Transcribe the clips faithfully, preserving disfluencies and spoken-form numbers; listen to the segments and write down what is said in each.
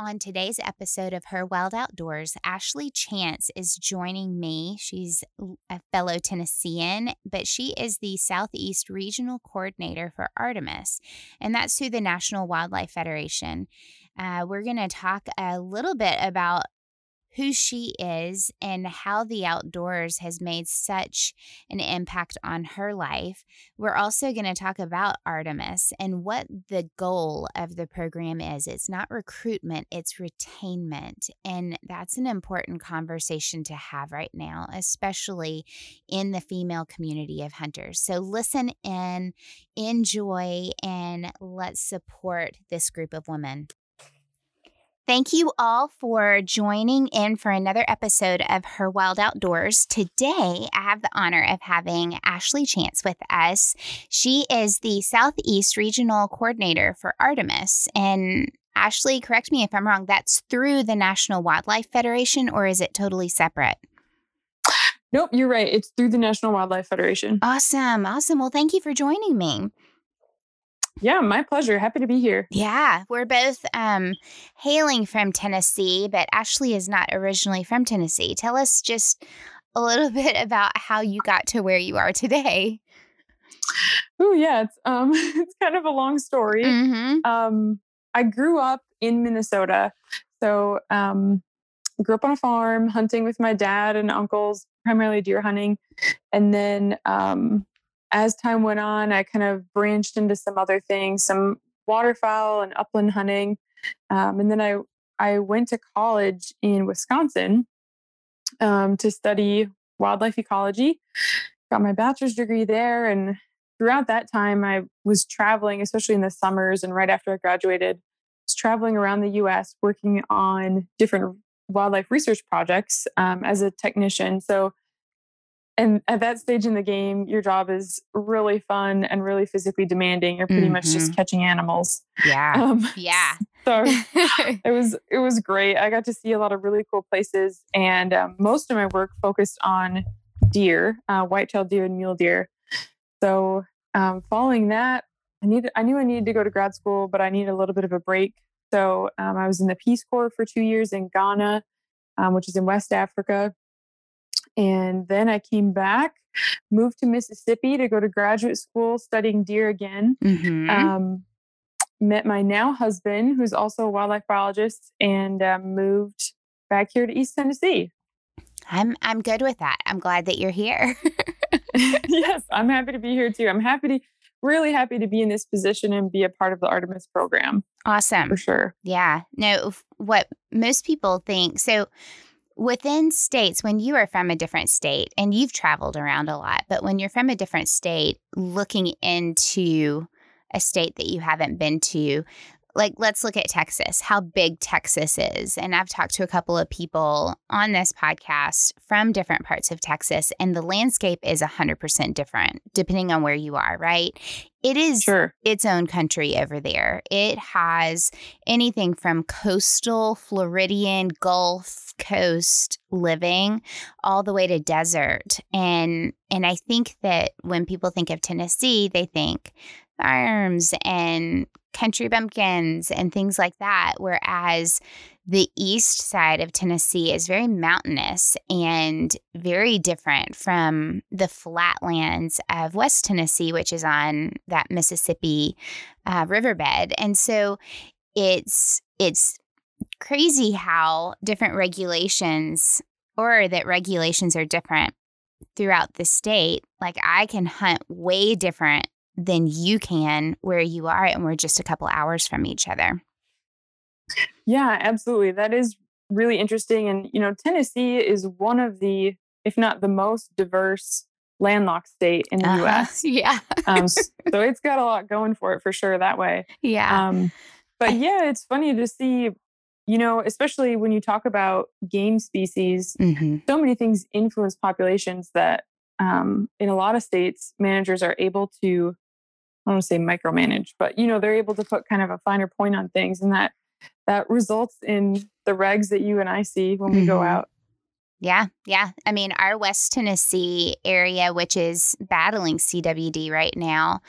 On today's episode of Her Wild Outdoors, Ashley Chance is joining me. She's a fellow Tennessean, but she is the Southeast Regional Coordinator for Artemis, and that's through the National Wildlife Federation. Uh, we're going to talk a little bit about who she is and how the outdoors has made such an impact on her life. We're also going to talk about Artemis and what the goal of the program is. It's not recruitment, it's retainment. And that's an important conversation to have right now, especially in the female community of hunters. So listen in, enjoy, and let's support this group of women. Thank you all for joining in for another episode of Her Wild Outdoors. Today, I have the honor of having Ashley Chance with us. She is the Southeast Regional Coordinator for Artemis. And Ashley, correct me if I'm wrong, that's through the National Wildlife Federation, or is it totally separate? Nope, you're right. It's through the National Wildlife Federation. Awesome. Awesome. Well, thank you for joining me. Yeah, my pleasure. Happy to be here. Yeah, we're both um, hailing from Tennessee, but Ashley is not originally from Tennessee. Tell us just a little bit about how you got to where you are today. Oh, yeah. It's, um, it's kind of a long story. Mm-hmm. Um, I grew up in Minnesota. So um, I grew up on a farm hunting with my dad and uncles, primarily deer hunting. And then... Um, As time went on, I kind of branched into some other things, some waterfowl and upland hunting. Um, and then I, I went to college in Wisconsin um, to study wildlife ecology, got my bachelor's degree there. And throughout that time, I was traveling, especially in the summers. And right after I graduated, I was traveling around the U S working on different wildlife research projects um, as a technician. So And at that stage in the game, your job is really fun and really physically demanding. You're pretty mm-hmm. much just catching animals. Yeah. Um, yeah. So it was, it was great. I got to see a lot of really cool places. And um, most of my work focused on deer, uh, white-tailed deer and mule deer. So um, following that, I needed, I knew I needed to go to grad school, but I needed a little bit of a break. So um, I was in the Peace Corps for two years in Ghana, um, which is in West Africa. And then I came back, moved to Mississippi to go to graduate school, studying deer again. Mm-hmm. Um, met my now husband, who's also a wildlife biologist, and uh, moved back here to East Tennessee. I'm I'm good with that. I'm glad that you're here. Yes, I'm happy to be here too. I'm happy to, really happy to be in this position and be a part of the Artemis program. Awesome. For sure. Yeah. No, what most people think, so... Within states, when you are from a different state, and you've traveled around a lot, but when you're from a different state, looking into a state that you haven't been to, like let's look at Texas, how big Texas is. And I've talked to a couple of people on this podcast from different parts of Texas, and the landscape is one hundred percent different depending on where you are, right? It is sure. its own country over there. It has anything from coastal, Floridian, Gulf Coast living all the way to desert. And and I think that when people think of Tennessee, they think farms and country bumpkins and things like that, whereas the east side of Tennessee is very mountainous and very different from the flatlands of West Tennessee, which is on that Mississippi uh, riverbed. And so it's it's crazy how different regulations or that regulations are different throughout the state. Like I can hunt way different than you can where you are, and we're just a couple hours from each other. Yeah, absolutely. That is really interesting. And, you know, Tennessee is one of the, if not the most diverse landlocked state in the uh, U S Yeah. um, so it's got a lot going for it for sure that way. Yeah. Um, but yeah, it's funny to see, you know, especially when you talk about game species, mm-hmm. so many things influence populations that um, in a lot of states, managers are able to, I don't want to say micromanage, but, you know, they're able to put kind of a finer point on things, and that that results in the regs that you and I see when we mm-hmm. go out. Yeah. Yeah. I mean, our West Tennessee area, which is battling C W D right now,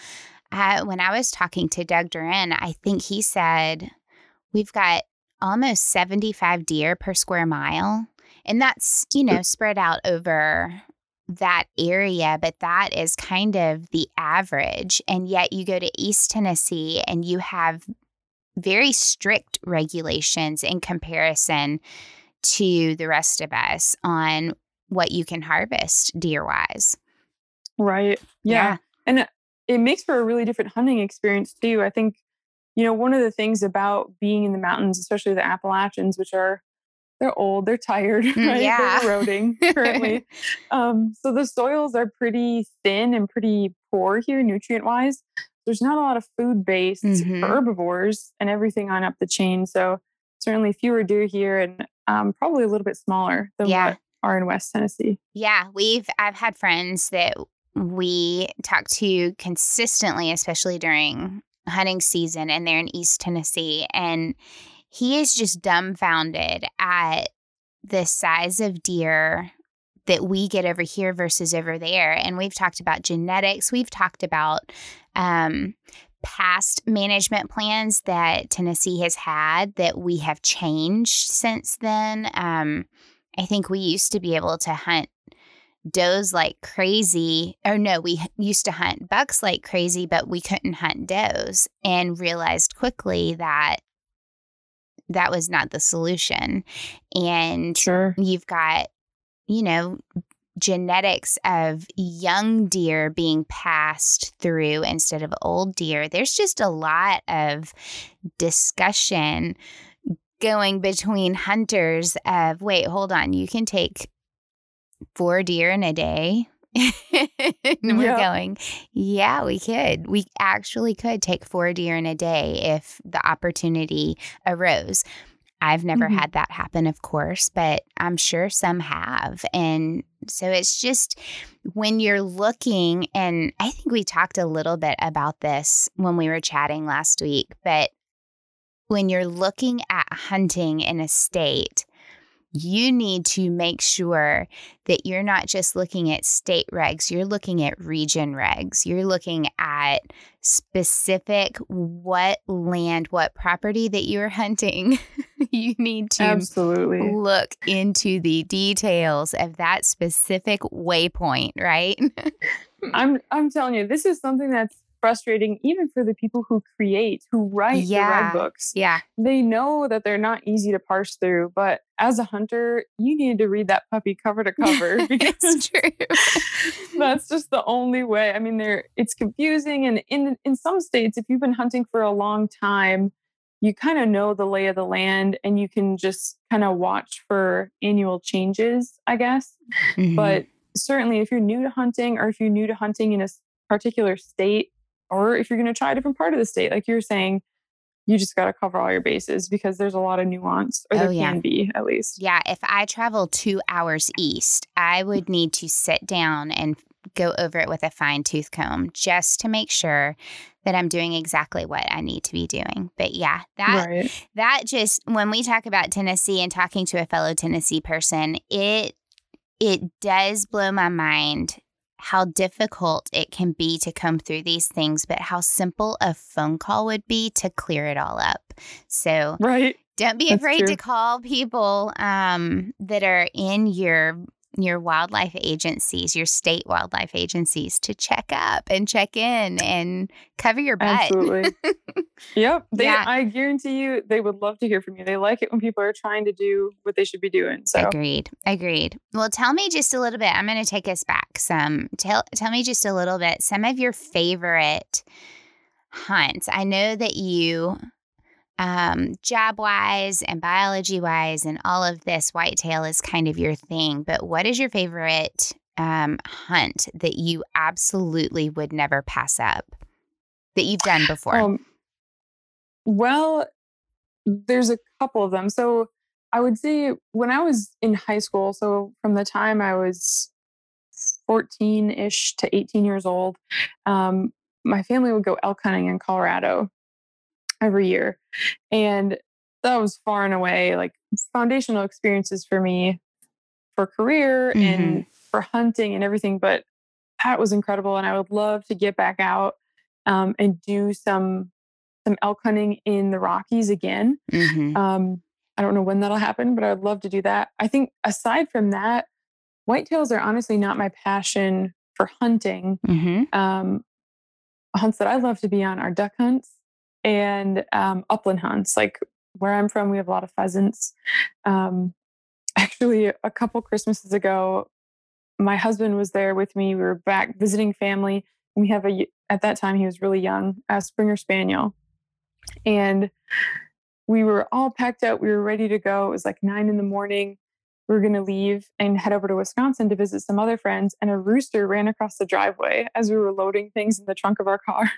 uh, when I was talking to Doug Duran, I think he said, we've got almost seventy-five deer per square mile. And that's, you know, spread out over that area, but that is kind of the average. And yet you go to East Tennessee and you have very strict regulations in comparison to the rest of us on what you can harvest deer-wise. Right. Yeah. yeah. And it makes for a really different hunting experience too. I think, you know, one of the things about being in the mountains, especially the Appalachians, which are, they're old, they're tired, right? Yeah. They're eroding currently. um, so the soils are pretty thin and pretty poor here, nutrient-wise. There's not a lot of food-based mm-hmm. herbivores and everything on up the chain. So certainly fewer deer here and um, probably a little bit smaller than yeah. what are in West Tennessee. Yeah, we've I've had friends that we talk to consistently, especially during hunting season, and they're in East Tennessee. And he is just dumbfounded at the size of deer that we get over here versus over there. And we've talked about genetics. We've talked about um, past management plans that Tennessee has had that we have changed since then. Um, I think we used to be able to hunt does like crazy, or no, we used to hunt bucks like crazy, but we couldn't hunt does, and realized quickly that that was not the solution. And sure. you've got, you know, genetics of young deer being passed through instead of old deer. There's just a lot of discussion going between hunters of, wait, hold on, you can take four deer in a day. And we're yeah. going, yeah, we could. We actually could take four deer in a day if the opportunity arose. I've never mm-hmm. had that happen, of course, but I'm sure some have. And so it's just when you're looking, and I think we talked a little bit about this when we were chatting last week, but when you're looking at hunting in a state, you need to make sure that you're not just looking at state regs, you're looking at region regs. You're looking at specific what land, what property that you're hunting. You need to absolutely look into the details of that specific waypoint, right? I'm I'm telling you, this is something that's frustrating even for the people who create, who write yeah. the reg books. Yeah. They know that they're not easy to parse through, but as a hunter, you need to read that puppy cover to cover. Because it's true. That's just the only way. I mean, there it's confusing. And in, in some states, if you've been hunting for a long time, you kind of know the lay of the land and you can just kind of watch for annual changes, I guess. Mm-hmm. But certainly if you're new to hunting, or if you're new to hunting in a particular state, or if you're going to try a different part of the state, like you're saying, you just got to cover all your bases because there's a lot of nuance, or oh, there yeah. can be at least. Yeah. If I travel two hours east, I would need to sit down and go over it with a fine tooth comb just to make sure that I'm doing exactly what I need to be doing. But yeah, that, right. that just, when we talk about Tennessee and talking to a fellow Tennessee person, it, it does blow my mind how difficult it can be to comb through these things, but how simple a phone call would be to clear it all up. So right. don't be That's afraid true. to call people um, that are in your your wildlife agencies, your state wildlife agencies, to check up and check in and cover your butt. Absolutely. Yep. They, yeah. I guarantee you they would love to hear from you. They like it when people are trying to do what they should be doing. So. Agreed. Agreed. Well, tell me just a little bit. I'm going to take us back some. Tell, tell me just a little bit, some of your favorite hunts. I know that you... Um, job-wise and biology-wise and all of this, whitetail is kind of your thing. But what is your favorite um, hunt that you absolutely would never pass up that you've done before? Um, well, there's a couple of them. So I would say when I was in high school, so from the time I was fourteen-ish to eighteen years old, um, my family would go elk hunting in Colorado every year. And that was far and away like foundational experiences for me for career mm-hmm. and for hunting and everything. But that was incredible. And I would love to get back out um, and do some, some elk hunting in the Rockies again. Mm-hmm. Um, I don't know when that'll happen, but I would love to do that. I think aside from that, whitetails are honestly not my passion for hunting. Mm-hmm. Um, hunts that I love to be on are duck hunts and um, upland hunts. Like where I'm from, we have a lot of pheasants. Um, actually, a couple Christmases ago, my husband was there with me. We were back visiting family. And we have a, at that time, he was really young, a Springer Spaniel. And we were all packed up. We were ready to go. It was like nine in the morning. We were going to leave and head over to Wisconsin to visit some other friends. And a rooster ran across the driveway as we were loading things in the trunk of our car.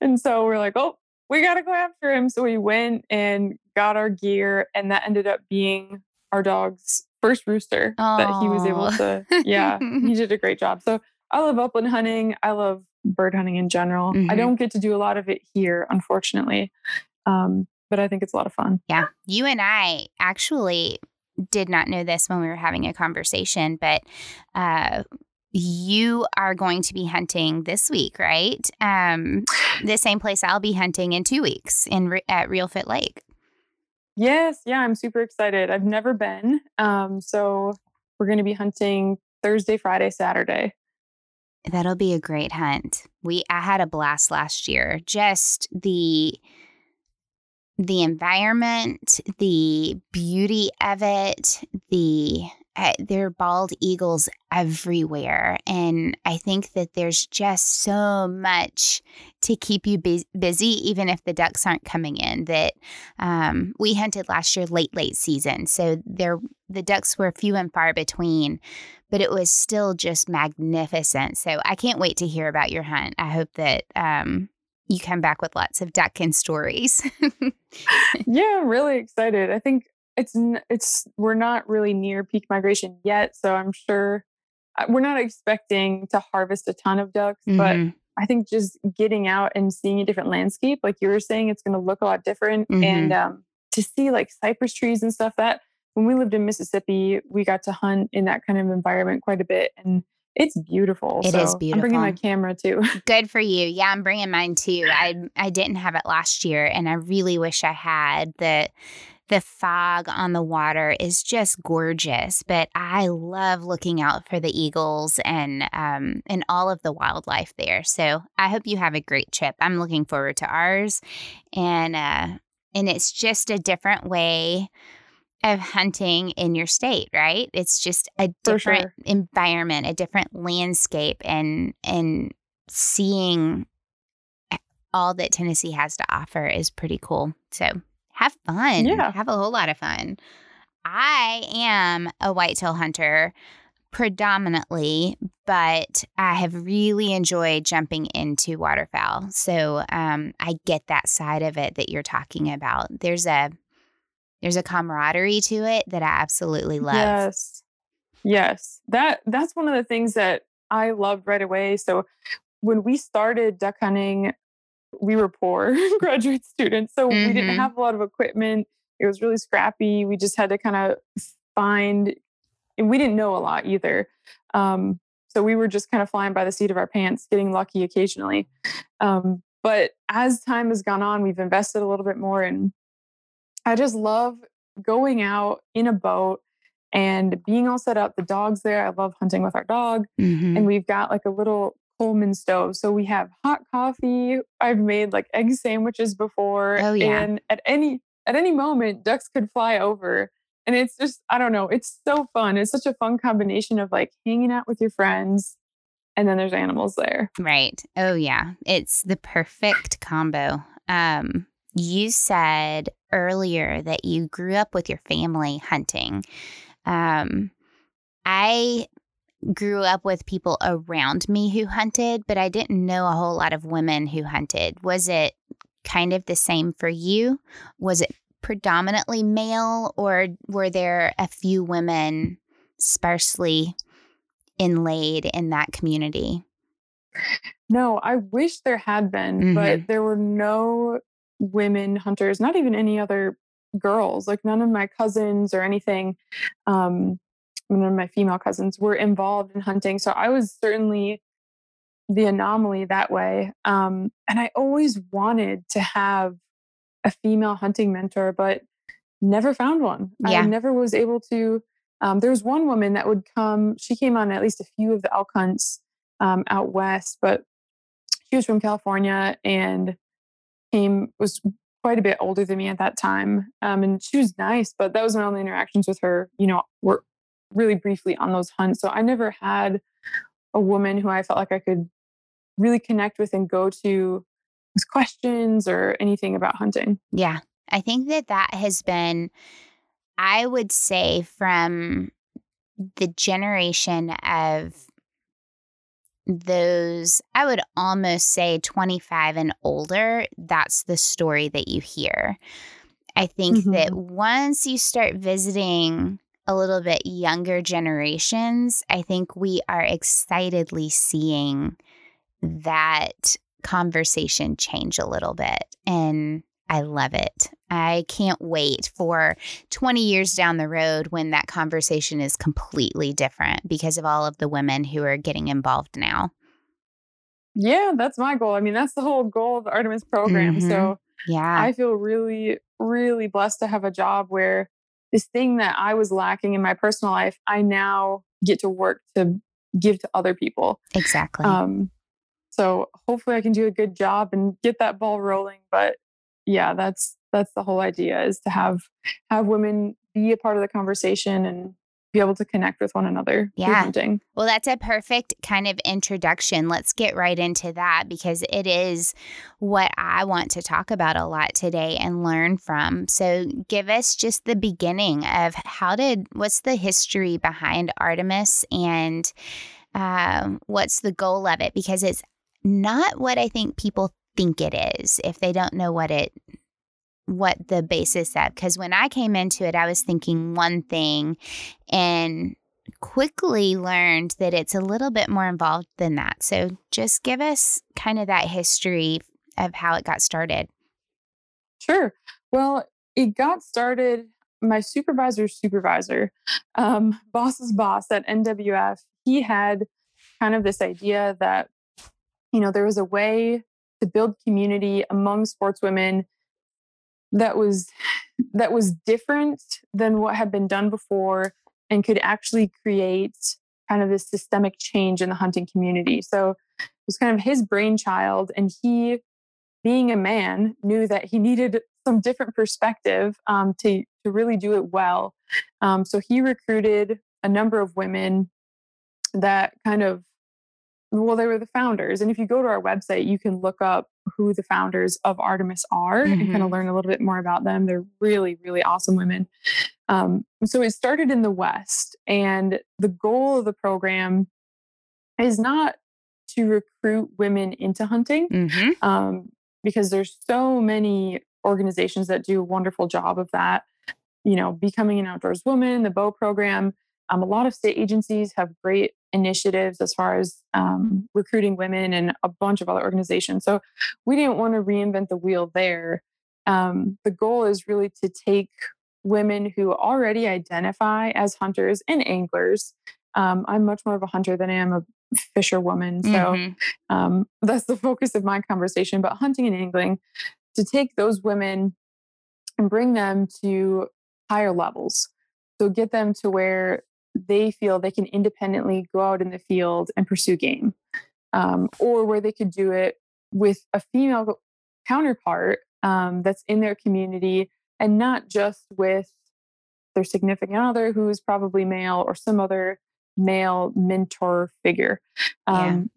And so we're like, oh, we got to go after him. So we went and got our gear. And that ended up being our dog's first rooster Aww. That he was able to. Yeah, he did a great job. So I love upland hunting. I love bird hunting in general. Mm-hmm. I don't get to do a lot of it here, unfortunately. Um, but I think it's a lot of fun. Yeah. You and I actually did not know this when we were having a conversation, but uh, you are going to be hunting this week, right? Um, the same place I'll be hunting in two weeks in re- at Real Fit Lake. Yes. Yeah. I'm super excited. I've never been. Um, so we're going to be hunting Thursday, Friday, Saturday. That'll be a great hunt. We I had a blast last year. Just the the environment, the beauty of it, the uh, there are bald eagles everywhere, and I think that there's just so much to keep you bu- busy, even if the ducks aren't coming in. That um, we hunted last year late, late season, so there the ducks were few and far between. But it was still just magnificent. So I can't wait to hear about your hunt. I hope that um, you come back with lots of duck and stories. Yeah, I'm really excited. I think it's it's we're not really near peak migration yet, so I'm sure we're not expecting to harvest a ton of ducks. Mm-hmm. But I think just getting out and seeing a different landscape, like you were saying, it's going to look a lot different. Mm-hmm. And um, to see like cypress trees and stuff that. When we lived in Mississippi, we got to hunt in that kind of environment quite a bit, and it's beautiful. It so is beautiful. I'm bringing my camera too. Good for you. Yeah, I'm bringing mine too. I I didn't have it last year, and I really wish I had. The The fog on the water is just gorgeous, but I love looking out for the eagles and um, and all of the wildlife there. So I hope you have a great trip. I'm looking forward to ours, and uh, and it's just a different way of hunting in your state, right? It's just a different sure. environment, a different landscape, and and seeing all that Tennessee has to offer is pretty cool. So have fun. Yeah. Have a whole lot of fun. I am a whitetail hunter predominantly, but I have really enjoyed jumping into waterfowl. So um, I get that side of it that you're talking about. There's a There's a camaraderie to it that I absolutely love. Yes. Yes. That, that's one of the things that I loved right away. So when we started duck hunting, we were poor graduate students. So mm-hmm. we didn't have a lot of equipment. It was really scrappy. We just had to kind of find, and we didn't know a lot either. Um, so we were just kind of flying by the seat of our pants, getting lucky occasionally. Um, but as time has gone on, we've invested a little bit more in I just love going out in a boat and being all set up. The dog's there. I love hunting with our dog. Mm-hmm. And we've got like a little Coleman stove. So we have hot coffee. I've made like egg sandwiches before. Oh, yeah. And at any at any moment, ducks could fly over. And it's just, I don't know. It's so fun. It's such a fun combination of like hanging out with your friends. And then there's animals there. Right. Oh, yeah. It's the perfect combo. Um, you said earlier that you grew up with your family hunting. Um, I grew up with people around me who hunted, but I didn't know a whole lot of women who hunted. Was it kind of the same for you? Was it predominantly male, or were there a few women sparsely inlaid in that community? No, I wish there had been, mm-hmm. but there were no women hunters, not even any other girls, like none of my cousins or anything. Um, none of my female cousins were involved in hunting. So I was certainly the anomaly that way. Um, and I always wanted to have a female hunting mentor, but never found one. Yeah. I never was able to. Um, there was one woman that would come, she came on at least a few of the elk hunts um, out west, but she was from California and came, was quite a bit older than me at that time. Um, and she was nice, but that was my only interactions with her, you know, were really briefly on those hunts. So I never had a woman who I felt like I could really connect with and go to with questions or anything about hunting. Yeah. I think that that has been, I would say, from the generation of those, I would almost say twenty-five and older, that's the story that you hear. I think mm-hmm. that once you start visiting a little bit younger generations, I think we are excitedly seeing that conversation change a little bit. And I love it. I can't wait for twenty years down the road when that conversation is completely different because of all of the women who are getting involved now. Yeah, that's my goal. I mean, that's the whole goal of the Artemis program. Mm-hmm. So yeah, I feel really, really blessed to have a job where this thing that I was lacking in my personal life, I now get to work to give to other people. Exactly. Um, so hopefully I can do a good job and get that ball rolling. But yeah, that's that's the whole idea, is to have have women be a part of the conversation and be able to connect with one another. Yeah. Well, that's a perfect kind of introduction. Let's get right into that, because it is what I want to talk about a lot today and learn from. So give us just the beginning of how did, what's the history behind Artemis, and um, what's the goal of it? Because it's not what I think people think it is if they don't know what it what the basis of, because when I came into it, I was thinking one thing and quickly learned that it's a little bit more involved than that. So just give us kind of that history of how it got started. Sure. Well, it got started, my supervisor's supervisor, um, boss's boss at N W F, he had kind of this idea that, you know, there was a way to build community among sportswomen that was that was different than what had been done before and could actually create kind of this systemic change in the hunting community. So it was kind of his brainchild, and he, being a man, knew that he needed some different perspective um, to, to really do it well. Um, so he recruited a number of women that kind of, well, they were the founders. And if you go to our website, you can look up who the founders of Artemis are mm-hmm. and kind of learn a little bit more about them. They're really, really awesome women. Um, so it started in the West, and the goal of the program is not to recruit women into hunting mm-hmm. um, because there's so many organizations that do a wonderful job of that. You know, Becoming an Outdoors Woman, the B O W program, um, a lot of state agencies have great initiatives as far as um, recruiting women and a bunch of other organizations. So we didn't want to reinvent the wheel there. Um, the goal is really to take women who already identify as hunters and anglers. Um, I'm much more of a hunter than I am a fisherwoman. So mm-hmm. um, that's the focus of my conversation, but hunting and angling, to take those women and bring them to higher levels. So get them to where they feel they can independently go out in the field and pursue game, um, or where they could do it with a female counterpart um, that's in their community and not just with their significant other, who is probably male, or some other male mentor figure. Um,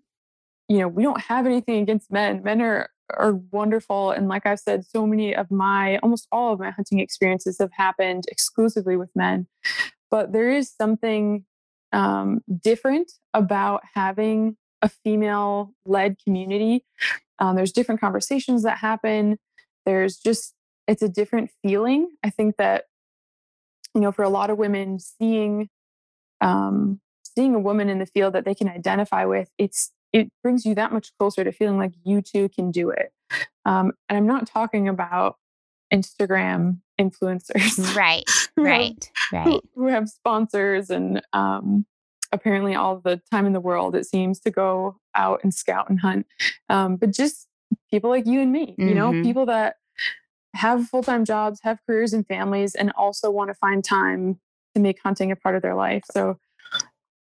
yeah. You know, we don't have anything against men. Men are, are wonderful. And like I've said, so many of my, almost all of my hunting experiences have happened exclusively with men. But there is something um, different about having a female-led community. Um, there's different conversations that happen. There's just, it's a different feeling. I think that, you know, for a lot of women, seeing um, seeing a woman in the field that they can identify with, it's it brings you that much closer to feeling like you too can do it. Um, and I'm not talking about Instagram influencers. Right, right, right. Who, who have sponsors and um, apparently all the time in the world, it seems, to go out and scout and hunt. Um, but just people like you and me, mm-hmm. you know, people that have full-time jobs, have careers and families, and also want to find time to make hunting a part of their life. So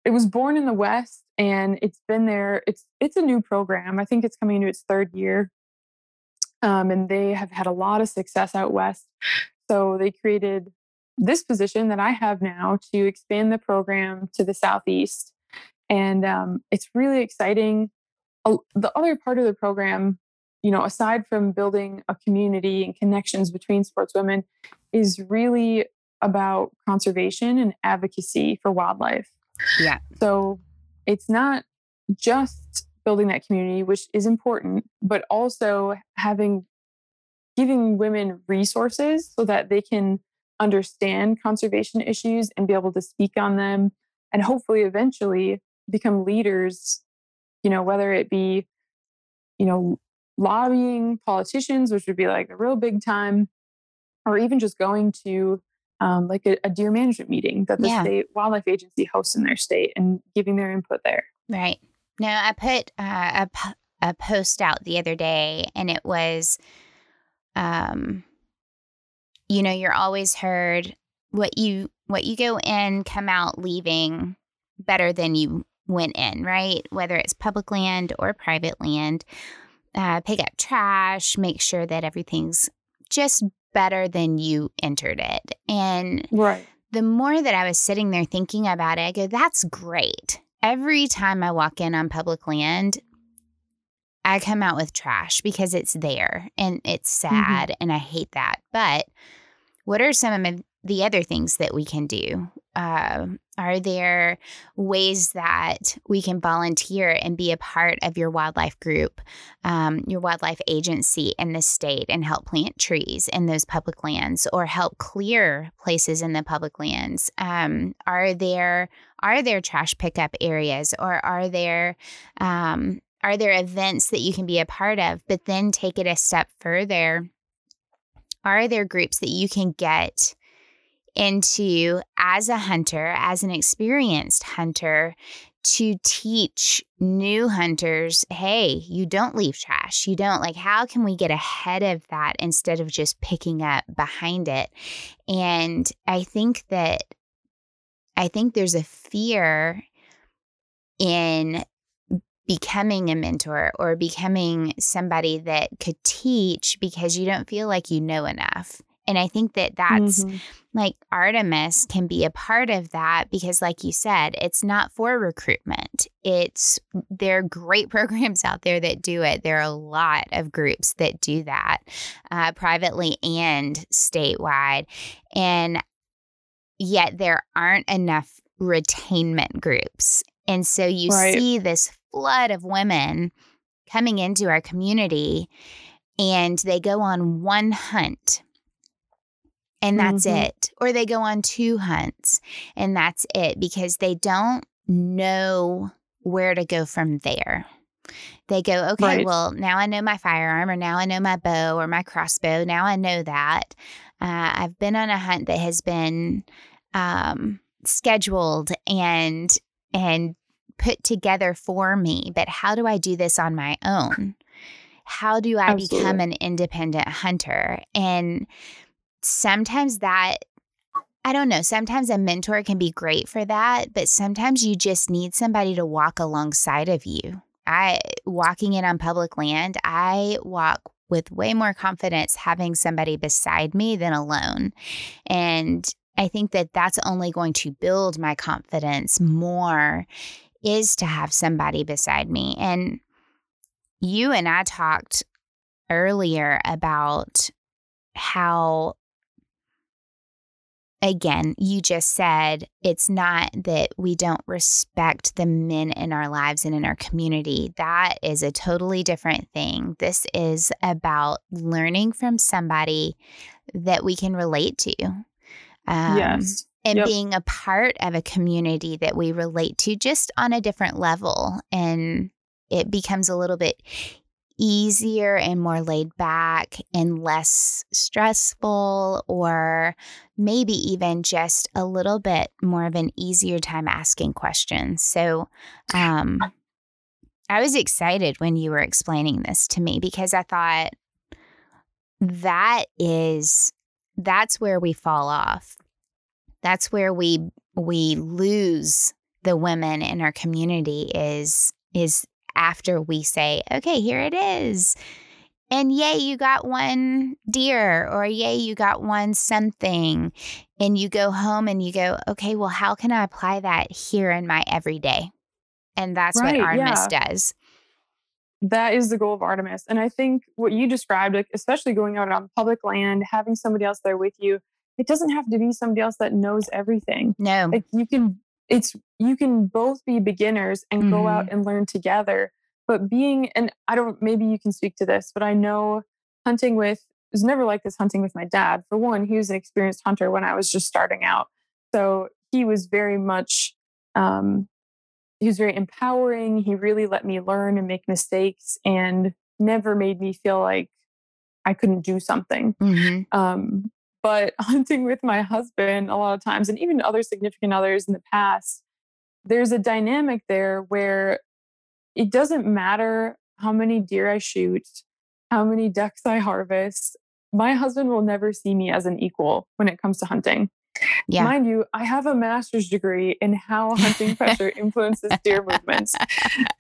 it was born in the West and it's been there. It's, it's a new program. I think it's coming into its third year. Um, and they have had a lot of success out West. So they created this position that I have now to expand the program to the Southeast. And um, it's really exciting. The other part of the program, you know, aside from building a community and connections between sportswomen, is really about conservation and advocacy for wildlife. Yeah. So it's not just building that community, which is important, but also having, giving women resources so that they can understand conservation issues and be able to speak on them and hopefully eventually become leaders, you know, whether it be, you know, lobbying politicians, which would be like a real big time, or even just going to um, like a, a deer management meeting that the yeah. state wildlife agency hosts in their state and giving their input there. Right. Now, I put uh, a, a post out the other day, and it was, um, you know, you're always heard what you what you go in, come out leaving better than you went in, right? Whether it's public land or private land, uh, pick up trash, make sure that everything's just better than you entered it. And right. the more that I was sitting there thinking about it, I go, that's great. Every time I walk in on public land, I come out with trash because it's there and it's sad mm-hmm. and I hate that. But what are some of the other things that we can do? Uh, are there ways that we can volunteer and be a part of your wildlife group, um, your wildlife agency in the state, and help plant trees in those public lands or help clear places in the public lands? Um, are there are there trash pickup areas, or are there um, are there events that you can be a part of? But then take it a step further. Are there groups that you can get into as a hunter, as an experienced hunter, to teach new hunters, hey, you don't leave trash. You don't like, how can we get ahead of that instead of just picking up behind it? And I think that, I think there's a fear in becoming a mentor or becoming somebody that could teach because you don't feel like you know enough. And I think that that's mm-hmm. like Artemis can be a part of that because, like you said, it's not for recruitment. It's there are great programs out there that do it. There are a lot of groups that do that uh, privately and statewide. And yet there aren't enough retainment groups. And so you right. see this flood of women coming into our community and they go on one hunt. And that's mm-hmm. it. Or they go on two hunts and that's it because they don't know where to go from there. They go, okay, right. well, now I know my firearm, or now I know my bow or my crossbow. Now I know that. Uh, I've been on a hunt that has been um, scheduled and and put together for me. But how do I do this on my own? How do I Absolutely. become an independent hunter? And sometimes that, I don't know, sometimes a mentor can be great for that, but sometimes you just need somebody to walk alongside of you. I, walking in on public land, I walk with way more confidence having somebody beside me than alone. And I think that that's only going to build my confidence more is to have somebody beside me. And you and I talked earlier about how, again, you just said it's not that we don't respect the men in our lives and in our community. That is a totally different thing. This is about learning from somebody that we can relate to. Um, yes. And yep. being a part of a community that we relate to just on a different level. And it becomes a little bit easier and more laid back and less stressful, or maybe even just a little bit more of an easier time asking questions. So um, I was excited when you were explaining this to me because I thought, that is, that's where we fall off. That's where we we lose the women in our community is is after we say, okay, here it is. And yay, you got one deer, or yay, you got one something. And you go home and you go, okay, well, how can I apply that here in my everyday? And that's right, what Artemis yeah. does. That is the goal of Artemis. And I think what you described, like, especially going out on public land, having somebody else there with you, it doesn't have to be somebody else that knows everything. No. Like you can, it's, you can both be beginners and mm-hmm. go out and learn together. But being, and I don't, maybe you can speak to this, but I know hunting with, it was never like this hunting with my dad. For one, he was an experienced hunter when I was just starting out. So he was very much, um, he was very empowering. He really let me learn and make mistakes and never made me feel like I couldn't do something. Mm-hmm. Um, but hunting with my husband a lot of times, and even other significant others in the past, there's a dynamic there where it doesn't matter how many deer I shoot, how many ducks I harvest. My husband will never see me as an equal when it comes to hunting. Yeah. Mind you, I have a master's degree in how hunting pressure influences deer movements,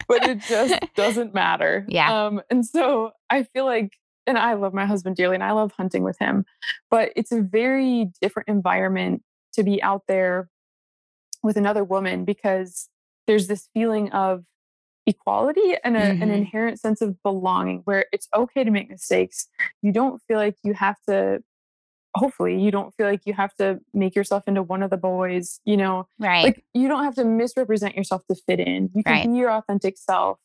but it just doesn't matter. Yeah. Um, and so I feel like, and I love my husband dearly and I love hunting with him, but it's a very different environment to be out there with another woman because there's this feeling of equality and a, mm-hmm. an inherent sense of belonging where it's okay to make mistakes. You don't feel like you have to, hopefully you don't feel like you have to make yourself into one of the boys, you know, right. Like you don't have to misrepresent yourself to fit in. You can right. be your authentic self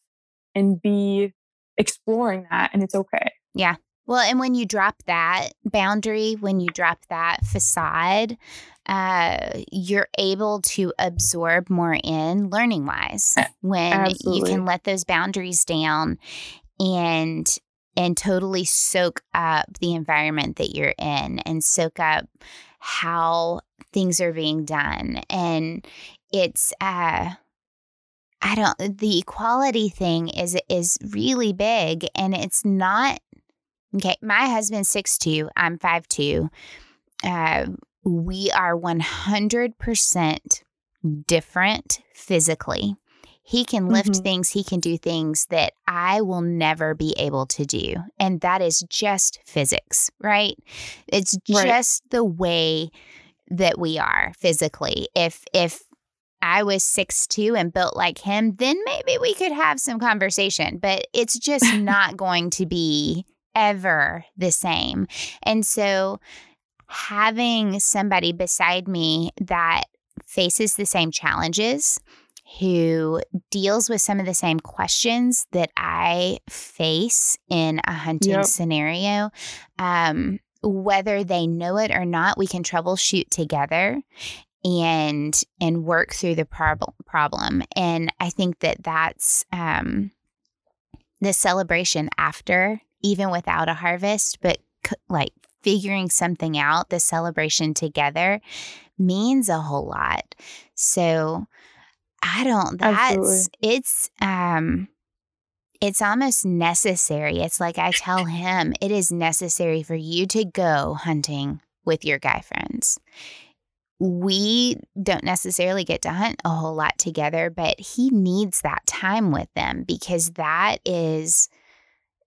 and be exploring that. And it's okay. Yeah. Well, and when you drop that boundary, when you drop that facade, uh, you're able to absorb more in learning wise when Absolutely. You can let those boundaries down and, and totally soak up the environment that you're in and soak up how things are being done. And it's, uh, I don't, the equality thing is, is really big and it's not, okay, my husband's six two, I'm five two. Uh, we are one hundred percent different physically. He can lift mm-hmm. things, he can do things that I will never be able to do. And that is just physics, right? It's right. just the way that we are physically. If if I was six two and built like him, then maybe we could have some conversation, but it's just not going to be ever the same. And so having somebody beside me that faces the same challenges, who deals with some of the same questions that I face in a hunting yep. scenario, um, whether they know it or not, we can troubleshoot together and and work through the prob- problem. And I think that that's um, the celebration after, even without a harvest, but c- like figuring something out, the celebration together means a whole lot. So I don't, that's, Absolutely. it's, um, it's almost necessary. It's like I tell him, it is necessary for you to go hunting with your guy friends. We don't necessarily get to hunt a whole lot together, but he needs that time with them because that is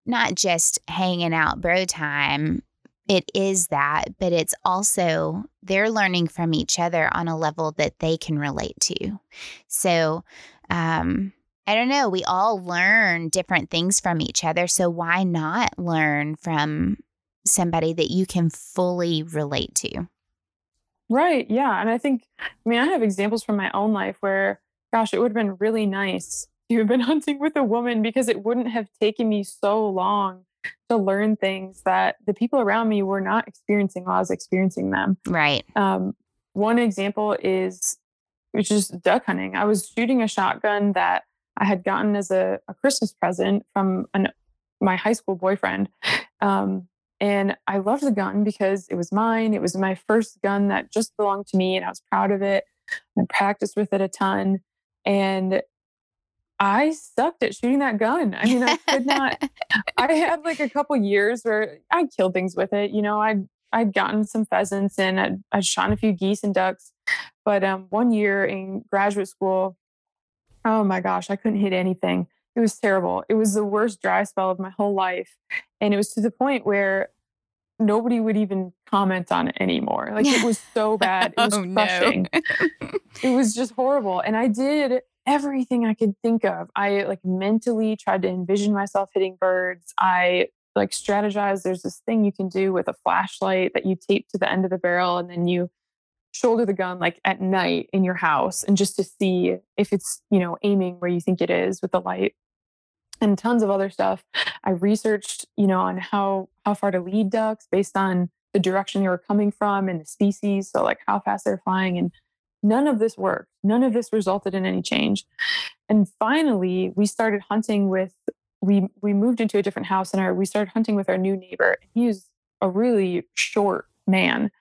not just hanging out bro time. It is that, but it's also they're learning from each other on a level that they can relate to. So um, I don't know. We all learn different things from each other. So why not learn from somebody that you can fully relate to? Right. Yeah. And I think, I mean, I have examples from my own life where, gosh, it would have been really nice to have been hunting with a woman because it wouldn't have taken me so long to learn things that the people around me were not experiencing while I was experiencing them. Right. Um, one example is, which is duck hunting. I was shooting a shotgun that I had gotten as a, a Christmas present from an, my high school boyfriend. Um, and I loved the gun because it was mine. It was my first gun that just belonged to me and I was proud of it. I practiced with it a ton. And I sucked at shooting that gun. I mean, I could not, I had like a couple years where I killed things with it. You know, I'd, I'd gotten some pheasants and I'd, I'd shot a few geese and ducks, but um, one year in graduate school, oh my gosh, I couldn't hit anything. It was terrible. It was the worst dry spell of my whole life. And it was to the point where nobody would even comment on it anymore. Like it was so bad. It was oh, crushing. No. It was just horrible. And I did everything I could think of. I like mentally tried to envision myself hitting birds. I like strategized. There's this thing you can do with a flashlight that you tape to the end of the barrel and then you shoulder the gun like at night in your house and just to see if it's, you know, aiming where you think it is with the light and tons of other stuff. I researched, you know, on how, how far to lead ducks based on the direction they were coming from and the species. So like how fast they're flying, and none of this worked. None of this resulted in any change. And finally we started hunting with, we, we moved into a different house and our, we started hunting with our new neighbor. He was a really short man.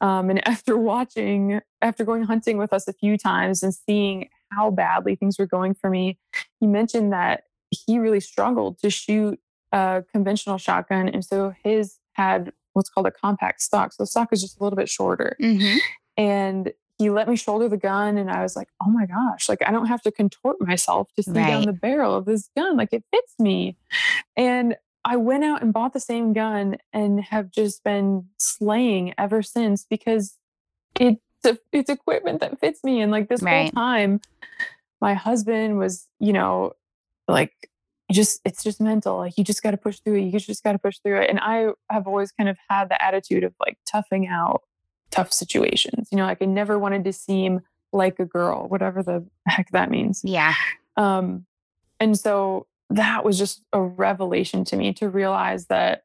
Um, and after watching, after going hunting with us a few times and seeing how badly things were going for me, he mentioned that he really struggled to shoot a conventional shotgun. And so his had what's called a compact stock. So the stock is just a little bit shorter. Mm-hmm. And he let me shoulder the gun. And I was like, oh my gosh, like I don't have to contort myself to see right. down the barrel of this gun. Like it fits me. And I went out and bought the same gun and have just been slaying ever since because it's, a, it's equipment that fits me. And like this right. whole time, my husband was, you know, like just, it's just mental. Like you just got to push through it. You just got to push through it. And I have always kind of had the attitude of like toughing out tough situations. You know, like I never wanted to seem like a girl, whatever the heck that means. Yeah. Um, and so that was just a revelation to me to realize that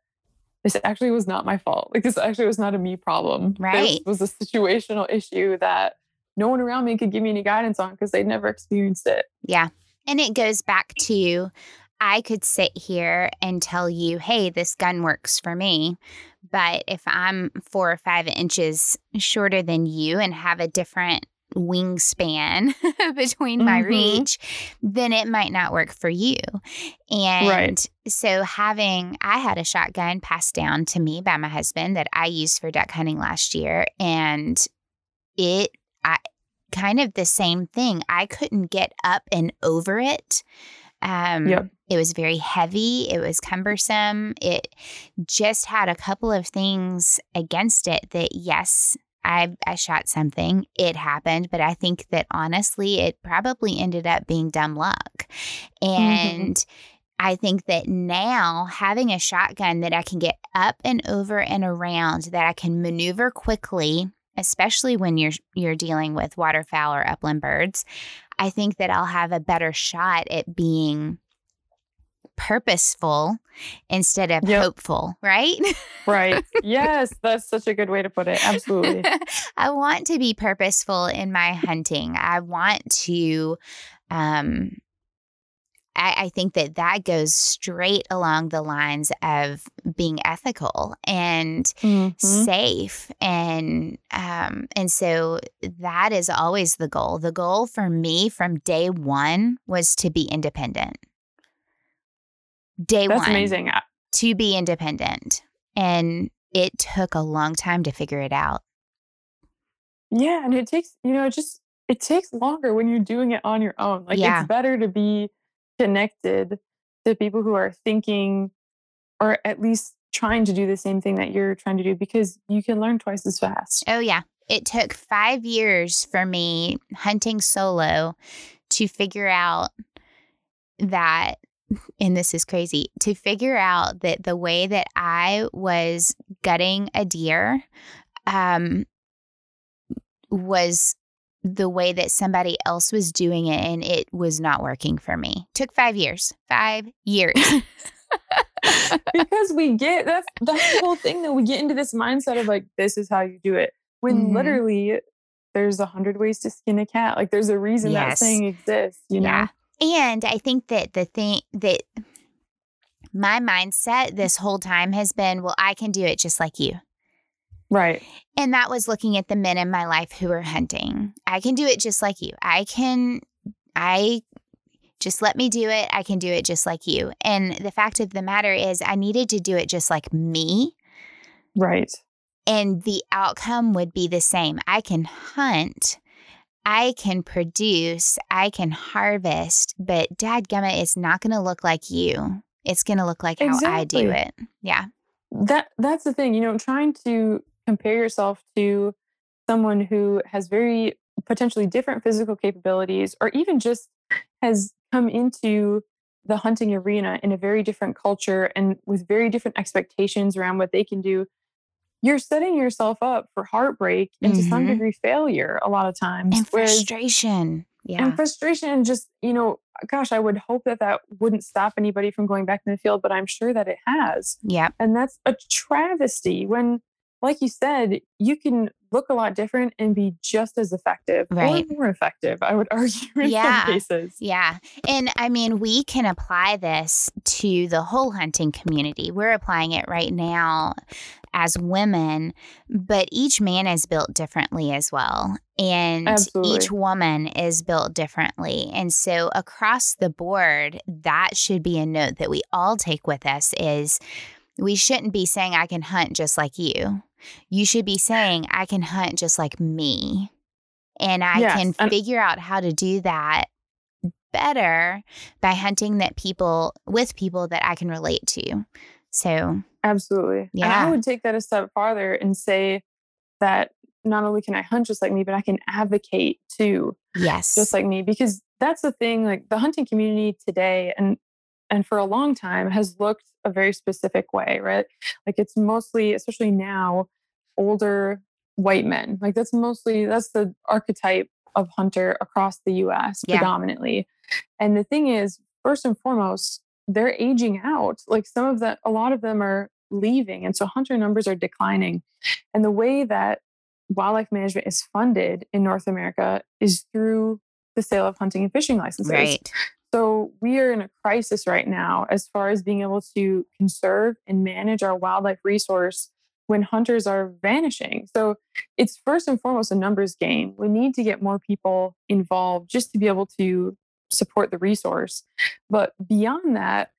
this actually was not my fault. Like this actually was not a me problem. Right. This was a situational issue that no one around me could give me any guidance on because they'd never experienced it. Yeah. And it goes back to, I could sit here and tell you, hey, this gun works for me. But if I'm four or five inches shorter than you and have a different wingspan between my mm-hmm. reach, then it might not work for you. And right. so having, I had a shotgun passed down to me by my husband that I used for duck hunting last year. And it, I kind of the same thing. I couldn't get up and over it. Um, yep. It was very heavy. It was cumbersome. It just had a couple of things against it that yes, I, I shot something. It happened. But I think that honestly, it probably ended up being dumb luck. And mm-hmm. I think that now having a shotgun that I can get up and over and around, that I can maneuver quickly, especially when you're you're dealing with waterfowl or upland birds, I think that I'll have a better shot at being purposeful instead of yep. hopeful, right? Right. Yes. That's such a good way to put it. Absolutely. I want to be purposeful in my hunting. I want to, um, I, I think that that goes straight along the lines of being ethical and mm-hmm. safe. And, um, and so that is always the goal. The goal for me from day one was to be independent. Day That's one, amazing. To be independent. And it took a long time to figure it out. Yeah. And it takes, you know, it just, it takes longer when you're doing it on your own. Like yeah. it's better to be connected to people who are thinking or at least trying to do the same thing that you're trying to do, because you can learn twice as fast. Oh yeah. It took five years for me hunting solo to figure out that, and this is crazy, to figure out that the way that I was gutting a deer um, was the way that somebody else was doing it, and it was not working for me. Took five years. Five years. Because we get, that's, that's the whole thing, that we get into this mindset of like, this is how you do it. When mm-hmm. literally there's a hundred ways to skin a cat. Like there's a reason yes. that saying exists, you know? Yeah. And I think that the thing that my mindset this whole time has been, well, I can do it just like you. Right. And that was looking at the men in my life who were hunting. I can do it just like you. I can, I Just let me do it. I can do it just like you. And the fact of the matter is I needed to do it just like me. Right. And the outcome would be the same. I can hunt, I can produce, I can harvest, but dadgummit, it's not going to look like you. It's going to look like exactly. how I do it. Yeah. That that's the thing, you know, trying to compare yourself to someone who has very potentially different physical capabilities, or even just has come into the hunting arena in a very different culture and with very different expectations around what they can do. You're setting yourself up for heartbreak and mm-hmm. to some degree failure a lot of times. And whereas, frustration. Yeah. And frustration and just, you know, gosh, I would hope that that wouldn't stop anybody from going back in the field, but I'm sure that it has. Yeah. And that's a travesty when, like you said, you can look a lot different and be just as effective, right? Or more effective, I would argue in yeah. some cases. Yeah. And I mean, we can apply this to the whole hunting community. We're applying it right now as women, but each man is built differently as well. And Absolutely. Each woman is built differently. And so across the board, that should be a note that we all take with us is we shouldn't be saying I can hunt just like you. You should be saying I can hunt just like me. And I yes, can and- figure out how to do that better by hunting that people with people that I can relate to. So absolutely. Yeah. And I would take that a step farther and say that not only can I hunt just like me, but I can advocate too. Yes. Just like me, because that's the thing, like the hunting community today and and for a long time has looked a very specific way, right? Like it's mostly, especially now, older white men. Like that's mostly, that's the archetype of hunter across the U S yeah. predominantly. And the thing is, first and foremost, they're aging out. Like some of the, a lot of them are leaving. And so hunter numbers are declining. And the way that wildlife management is funded in North America is through the sale of hunting and fishing licenses. Right. So we are in a crisis right now as far as being able to conserve and manage our wildlife resource when hunters are vanishing. So it's first and foremost a numbers game. We need to get more people involved just to be able to support the resource. But beyond that,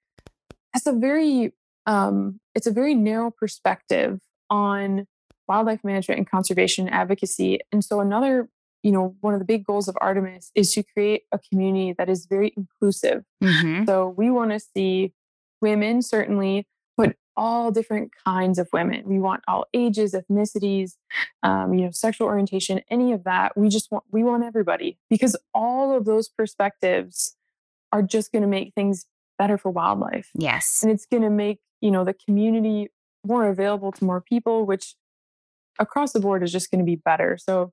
that's a very, um, it's a very narrow perspective on wildlife management and conservation advocacy. And so another you know, one of the big goals of Artemis is to create a community that is very inclusive. Mm-hmm. So we want to see women, certainly, but all different kinds of women. We want all ages, ethnicities, um, you know, sexual orientation, any of that. We just want, we want everybody, because all of those perspectives are just going to make things better for wildlife. Yes. And it's going to make, you know, the community more available to more people, which across the board is just going to be better. So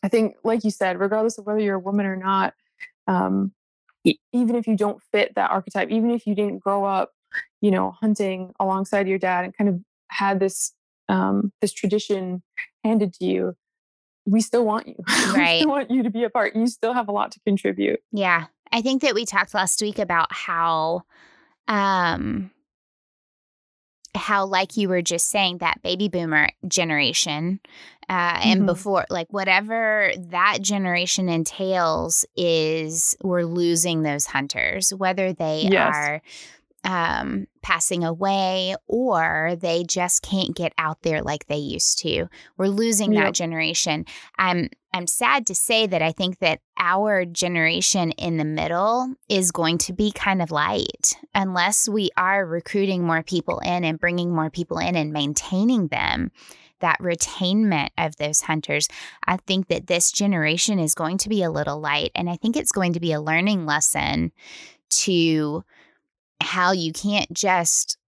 I think, like you said, regardless of whether you're a woman or not, um, e- even if you don't fit that archetype, even if you didn't grow up, you know, hunting alongside your dad and kind of had this um, this tradition handed to you, we still want you. Right. We still want you to be a part. You still have a lot to contribute. Yeah. I think that we talked last week about how, um, how, like you were just saying, that baby boomer generation uh, mm-hmm. and before, like whatever that generation entails is we're losing those hunters, whether they yes. are um, passing away or they just can't get out there like they used to. We're losing yep. that generation. I'm I'm sad to say that I think that our generation in the middle is going to be kind of light unless we are recruiting more people in and bringing more people in and maintaining them, that retainment of those hunters. I think that this generation is going to be a little light, and I think it's going to be a learning lesson to how you can't just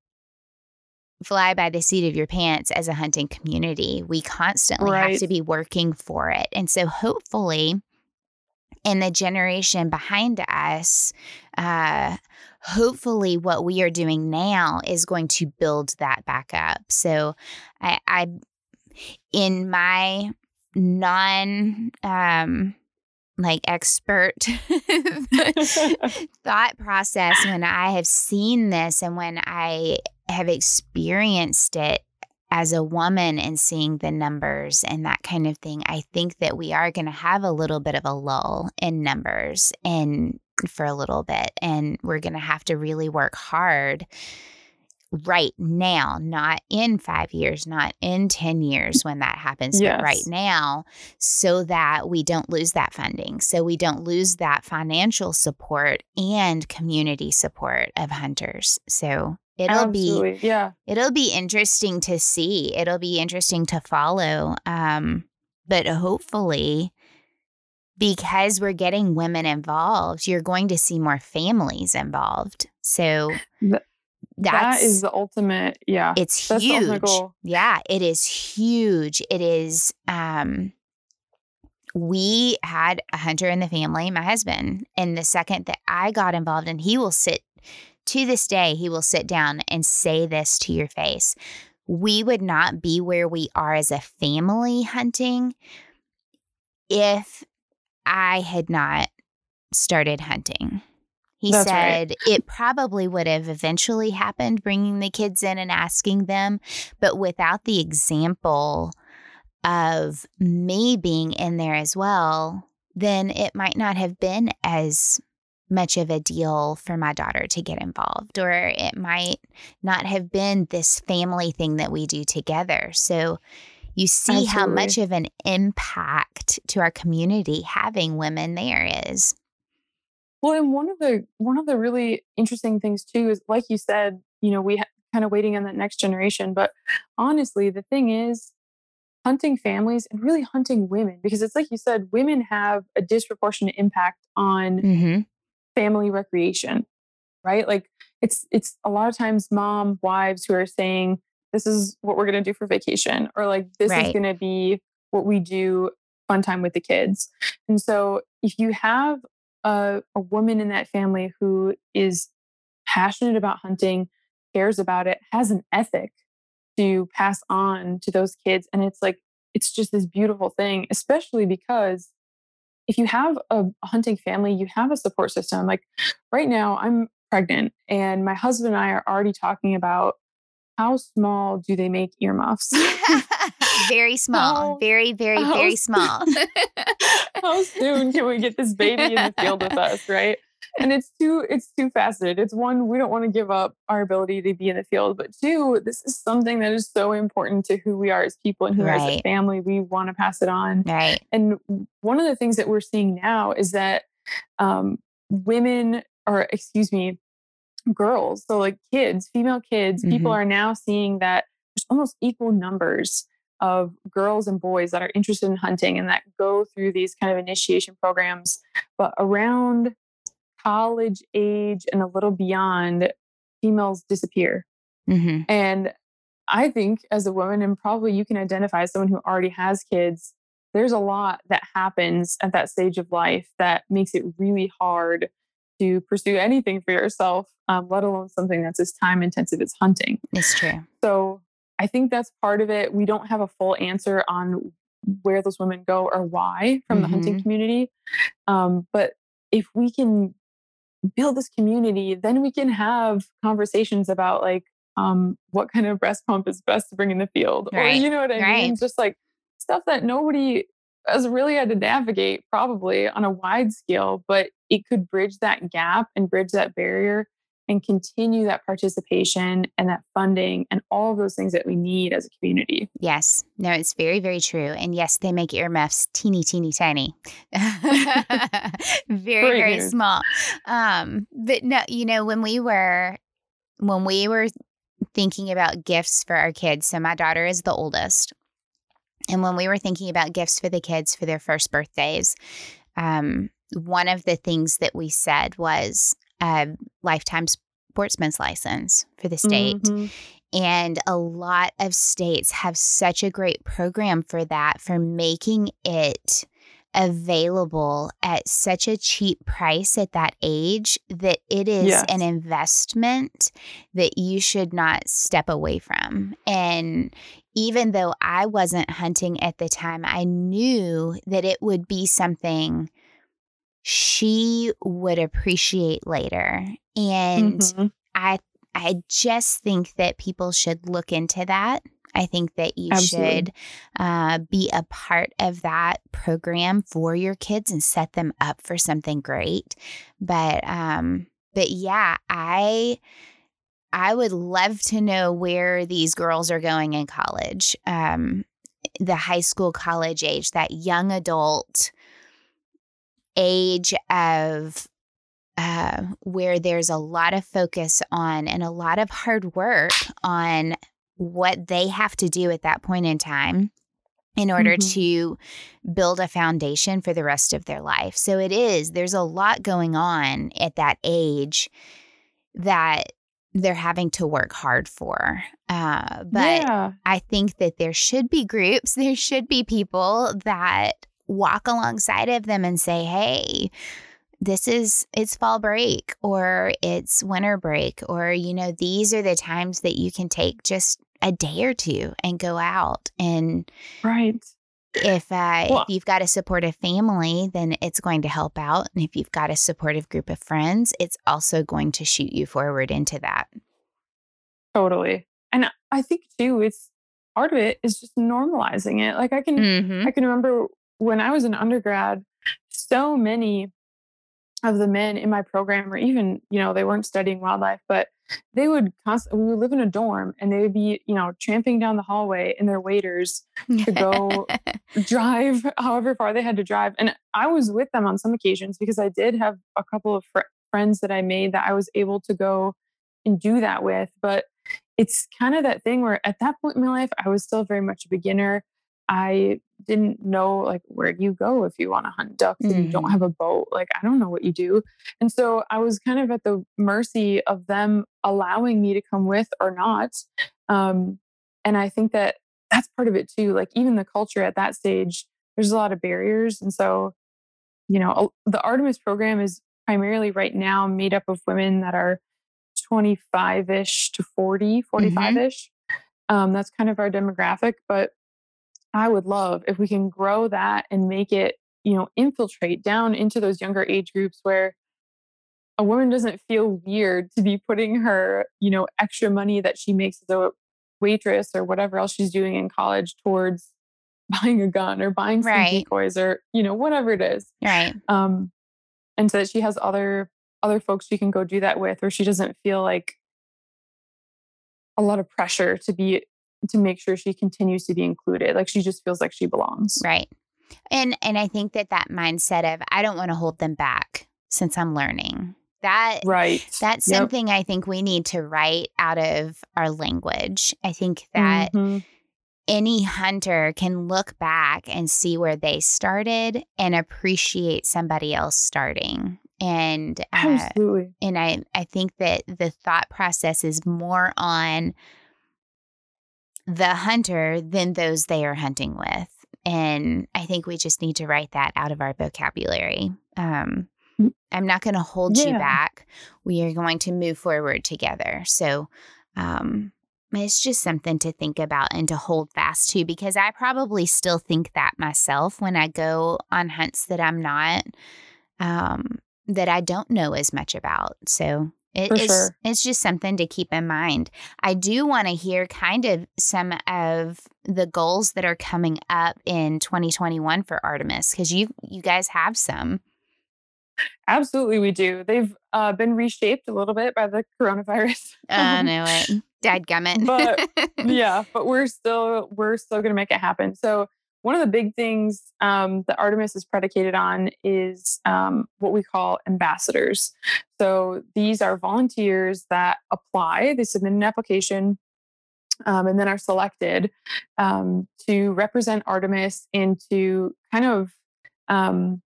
fly by the seat of your pants as a hunting community. We constantly right. have to be working for it. And so hopefully in the generation behind us, uh, hopefully what we are doing now is going to build that back up. So I, I in my non, um, like expert thought process, when I have seen this and when I have experienced it as a woman and seeing the numbers and that kind of thing, I think that we are going to have a little bit of a lull in numbers and for a little bit, and we're going to have to really work hard right now, not in five years, not in ten years when that happens, yes. but right now, so that we don't lose that funding, so we don't lose that financial support and community support of hunters. So it'll Absolutely. be, yeah, it'll be interesting to see. It'll be interesting to follow. Um, but hopefully, because we're getting women involved, you're going to see more families involved. So Th- that's, that is the ultimate. Yeah. It's that's huge. The ultimate goal. Yeah. It is huge. It is, um, we had a hunter in the family, my husband, and the second that I got involved, and he will sit to this day, he will sit down and say this to your face. We would not be where we are as a family hunting if I had not started hunting. He That's said right. It probably would have eventually happened, bringing the kids in and asking them. But without the example of me being in there as well, then it might not have been as much of a deal for my daughter to get involved, or it might not have been this family thing that we do together. So you see Absolutely. how much of an impact to our community having women there is. Well, and one of the one of the really interesting things too is, like you said, you know, we ha- kind of waiting on that next generation. But honestly, the thing is, hunting families and really hunting women, because it's like you said, women have a disproportionate impact on mm-hmm. family recreation, right? Like it's it's a lot of times mom wives who are saying, "This is what we're going to do for vacation," or like, "This right. is going to be what we do fun time with the kids." And so, if you have A, a woman in that family who is passionate about hunting, cares about it, has an ethic to pass on to those kids. And it's like, it's just this beautiful thing, especially because if you have a, a hunting family, you have a support system. Like right now, I'm pregnant and my husband and I are already talking about how small do they make earmuffs? Very small, how, very, very, how, very small. How soon can we get this baby in the field with us, right? And it's two, it's two-faceted. It's one, we don't want to give up our ability to be in the field, but two, this is something that is so important to who we are as people and who right. we are as a family. We want to pass it on. Right. And one of the things that we're seeing now is that um, women, or excuse me, girls, so like kids, female kids, mm-hmm. people are now seeing that there's almost equal numbers of girls and boys that are interested in hunting and that go through these kind of initiation programs. But around college age and a little beyond, females disappear. Mm-hmm. And I think as a woman, and probably you can identify as someone who already has kids, there's a lot that happens at that stage of life that makes it really hard to pursue anything for yourself, um, let alone something that's as time intensive as hunting. It's true. So I think that's part of it. We don't have a full answer on where those women go or why from mm-hmm. the hunting community. Um, but if we can build this community, then we can have conversations about like, um, what kind of breast pump is best to bring in the field. Right. Or you know what I right. mean? Just like stuff that nobody has really had to navigate probably on a wide scale, but it could bridge that gap and bridge that barrier and continue that participation and that funding and all of those things that we need as a community. Yes. No, it's very, very true. And yes, they make earmuffs teeny, teeny, tiny. very, very, very small. Um, but no, you know, when we were, when we were thinking about gifts for our kids, so my daughter is the oldest. And when we were thinking about gifts for the kids for their first birthdays, um, one of the things that we said was, a lifetime sportsman's license for the state. Mm-hmm. And a lot of states have such a great program for that, for making it available at such a cheap price at that age that it is yes. an investment that you should not step away from. And even though I wasn't hunting at the time, I knew that it would be something she would appreciate later. And mm-hmm. I I just think that people should look into that. I think that you Absolutely. should uh, be a part of that program for your kids and set them up for something great. But um, but yeah, I I would love to know where these girls are going in college, um, the high school, college age, that young adult age of uh, where there's a lot of focus on and a lot of hard work on what they have to do at that point in time in order mm-hmm. to build a foundation for the rest of their life. So it is, there's a lot going on at that age that they're having to work hard for. Uh, but yeah. I think that there should be groups, there should be people that walk alongside of them and say, hey, this is, it's fall break or it's winter break, or, you know, these are the times that you can take just a day or two and go out. And right. if, uh, well, if you've got a supportive family, then it's going to help out. And if you've got a supportive group of friends, it's also going to shoot you forward into that. Totally. And I think too, it's part of it is just normalizing it. Like I can, mm-hmm. I can remember when I was an undergrad, so many of the men in my program, or even, you know, they weren't studying wildlife, but they would constantly, we would live in a dorm and they would be, you know, tramping down the hallway in their waders to go drive however far they had to drive. And I was with them on some occasions because I did have a couple of fr- friends that I made that I was able to go and do that with. But it's kind of that thing where at that point in my life, I was still very much a beginner. I didn't know like where you go if you want to hunt ducks and mm-hmm. you don't have a boat. Like, I don't know what you do. And so I was kind of at the mercy of them allowing me to come with or not. Um, and I think that that's part of it too. Like even the culture at that stage, there's a lot of barriers. And so, you know, the Artemis program is primarily right now made up of women that are twenty-five-ish to forty, forty-five-ish. Mm-hmm. Um, that's kind of our demographic, but I would love if we can grow that and make it, you know, infiltrate down into those younger age groups where a woman doesn't feel weird to be putting her, you know, extra money that she makes as a waitress or whatever else she's doing in college towards buying a gun or buying some right. decoys or, you know, whatever it is. Right. Um, and so that she has other, other folks she can go do that with, or she doesn't feel like a lot of pressure to be to make sure she continues to be included. Like she just feels like she belongs. Right. And, and I think that that mindset of, I don't want to hold them back since I'm learning that, right. that's yep. something I think we need to write out of our language. I think that mm-hmm. any hunter can look back and see where they started and appreciate somebody else starting. And, uh, Absolutely. and I, I think that the thought process is more on the hunter than those they are hunting with. And I think we just need to write that out of our vocabulary. Um, I'm not going to hold yeah. you back. We are going to move forward together. So um, it's just something to think about and to hold fast to, because I probably still think that myself when I go on hunts that I'm not, um, that I don't know as much about. So It, it's, sure. it's just something to keep in mind. I do want to hear kind of some of the goals that are coming up in twenty twenty-one for Artemis, because you you guys have some. Absolutely, we do. They've uh, been reshaped a little bit by the coronavirus. I know it. Dadgummit. But yeah, but we're still we're still going to make it happen. So one of the big things um, that Artemis is predicated on is um, what we call ambassadors. So these are volunteers that apply, they submit an application, um, and then are selected um, to represent Artemis and to kind of, um,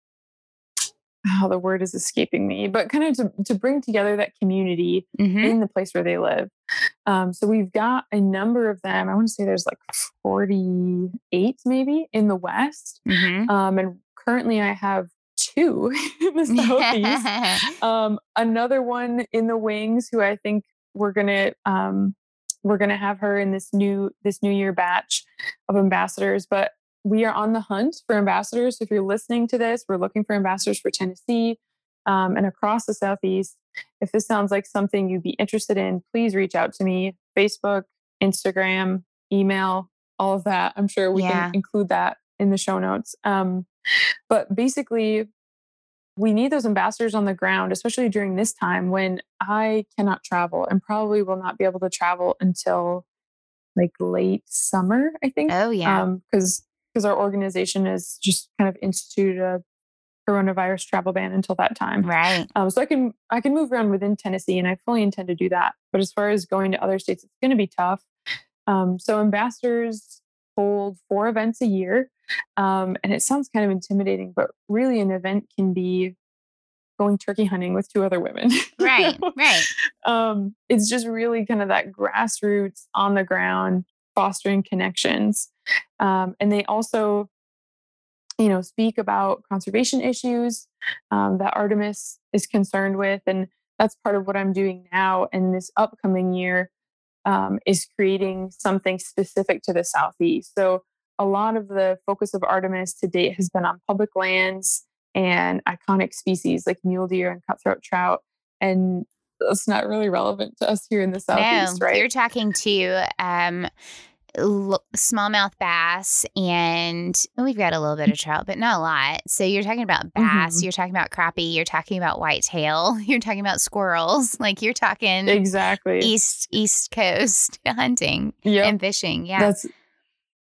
oh, the word is escaping me, but kind of to, to bring together that community mm-hmm. in the place where they live. Um, so we've got a number of them. I want to say there's like forty-eight maybe in the West. Mm-hmm. Um, and currently I have two in the Southeast. um, another one in the wings who I think we're going to, um, we're going to have her in this new, this new year batch of ambassadors, but we are on the hunt for ambassadors. So if you're listening to this, we're looking for ambassadors for Tennessee, um, and across the Southeast. If this sounds like something you'd be interested in, please reach out to me, Facebook, Instagram, email, all of that. I'm sure we yeah. can include that in the show notes. Um, but basically, we need those ambassadors on the ground, especially during this time when I cannot travel and probably will not be able to travel until like late summer, I think. Oh, yeah. Um, because because our organization is just kind of instituted a coronavirus travel ban until that time. Right. Um, so I can, I can move around within Tennessee and I fully intend to do that. But as far as going to other states, it's going to be tough. Um, so ambassadors hold four events a year. Um, and it sounds kind of intimidating, but really an event can be going turkey hunting with two other women. Right. You know? Right. Um, it's just really kind of that grassroots on the ground, fostering connections. Um, and they also, you know, speak about conservation issues um, that Artemis is concerned with. And that's part of what I'm doing now. And this upcoming year um, is creating something specific to the Southeast. So a lot of the focus of Artemis to date has been on public lands and iconic species like mule deer and cutthroat trout. And that's not really relevant to us here in the Southeast, no, right? You're talking to... Um... smallmouth bass, and we've got a little bit of trout, but not a lot. So you're talking about bass, mm-hmm. you're talking about crappie, you're talking about whitetail, you're talking about squirrels. Like you're talking exactly east east coast hunting yep. and fishing. Yeah, that's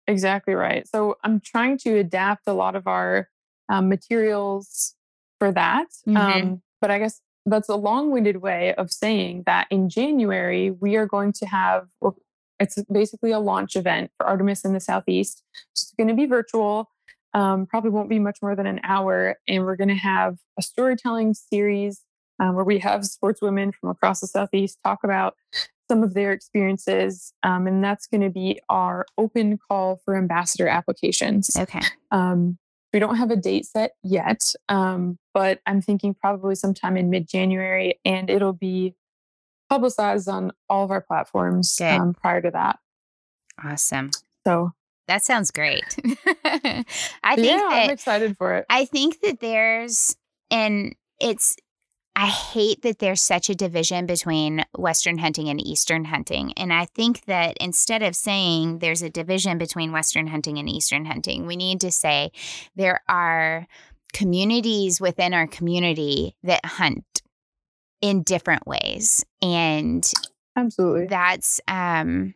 exactly right. So I'm trying to adapt a lot of our um, materials for that. Mm-hmm. Um, but I guess that's a long-winded way of saying that in January we are going to have. We're, It's basically a launch event for Artemis in the Southeast. It's going to be virtual, um, probably won't be much more than an hour. And we're going to have a storytelling series um, where we have sportswomen from across the Southeast talk about some of their experiences. Um, and that's going to be our open call for ambassador applications. Okay. Um, we don't have a date set yet, um, but I'm thinking probably sometime in mid-January, and it'll be publicized on all of our platforms um, prior to that. Awesome. So that sounds great. I think yeah, that, I'm excited for it. I think that there's, and it's, I hate that there's such a division between Western hunting and Eastern hunting. And I think that instead of saying there's a division between Western hunting and Eastern hunting, we need to say there are communities within our community that hunt in different ways. And absolutely, that's, um,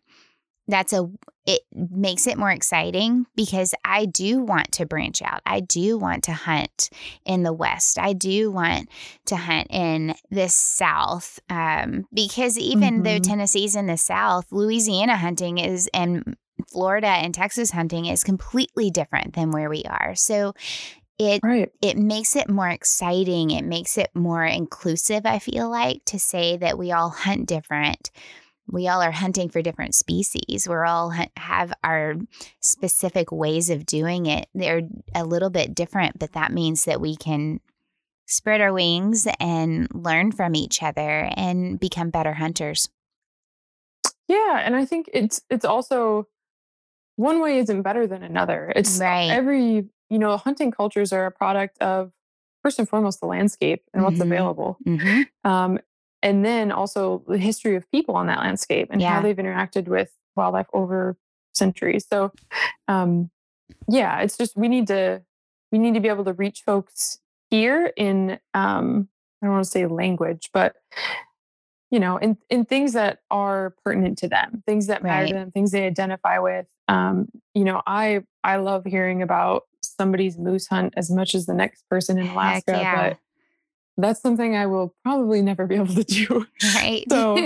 that's a, it makes it more exciting because I do want to branch out. I do want to hunt in the West. I do want to hunt in the South. Um, because even mm-hmm. though Tennessee's in the South, Louisiana hunting is, and Florida and Texas hunting is completely different than where we are. So It right. it makes it more exciting. It makes it more inclusive, I feel like, to say that we all hunt different. We all are hunting for different species. We're all ha- have our specific ways of doing it. They're a little bit different, but that means that we can spread our wings and learn from each other and become better hunters. Yeah, and I think it's it's also one way isn't better than another. It's right. every... You know, hunting cultures are a product of, first and foremost, the landscape and mm-hmm. what's available. Mm-hmm. Um, and then also the history of people on that landscape and yeah. how they've interacted with wildlife over centuries. So, um, yeah, it's just, we need to, we need to be able to reach folks here in, um, I don't want to say language, but, you know, in, in things that are pertinent to them, things that matter right. to them, things they identify with. Um, you know, I, I love hearing about somebody's moose hunt as much as the next person in Alaska, yeah. but that's something I will probably never be able to do. Right. So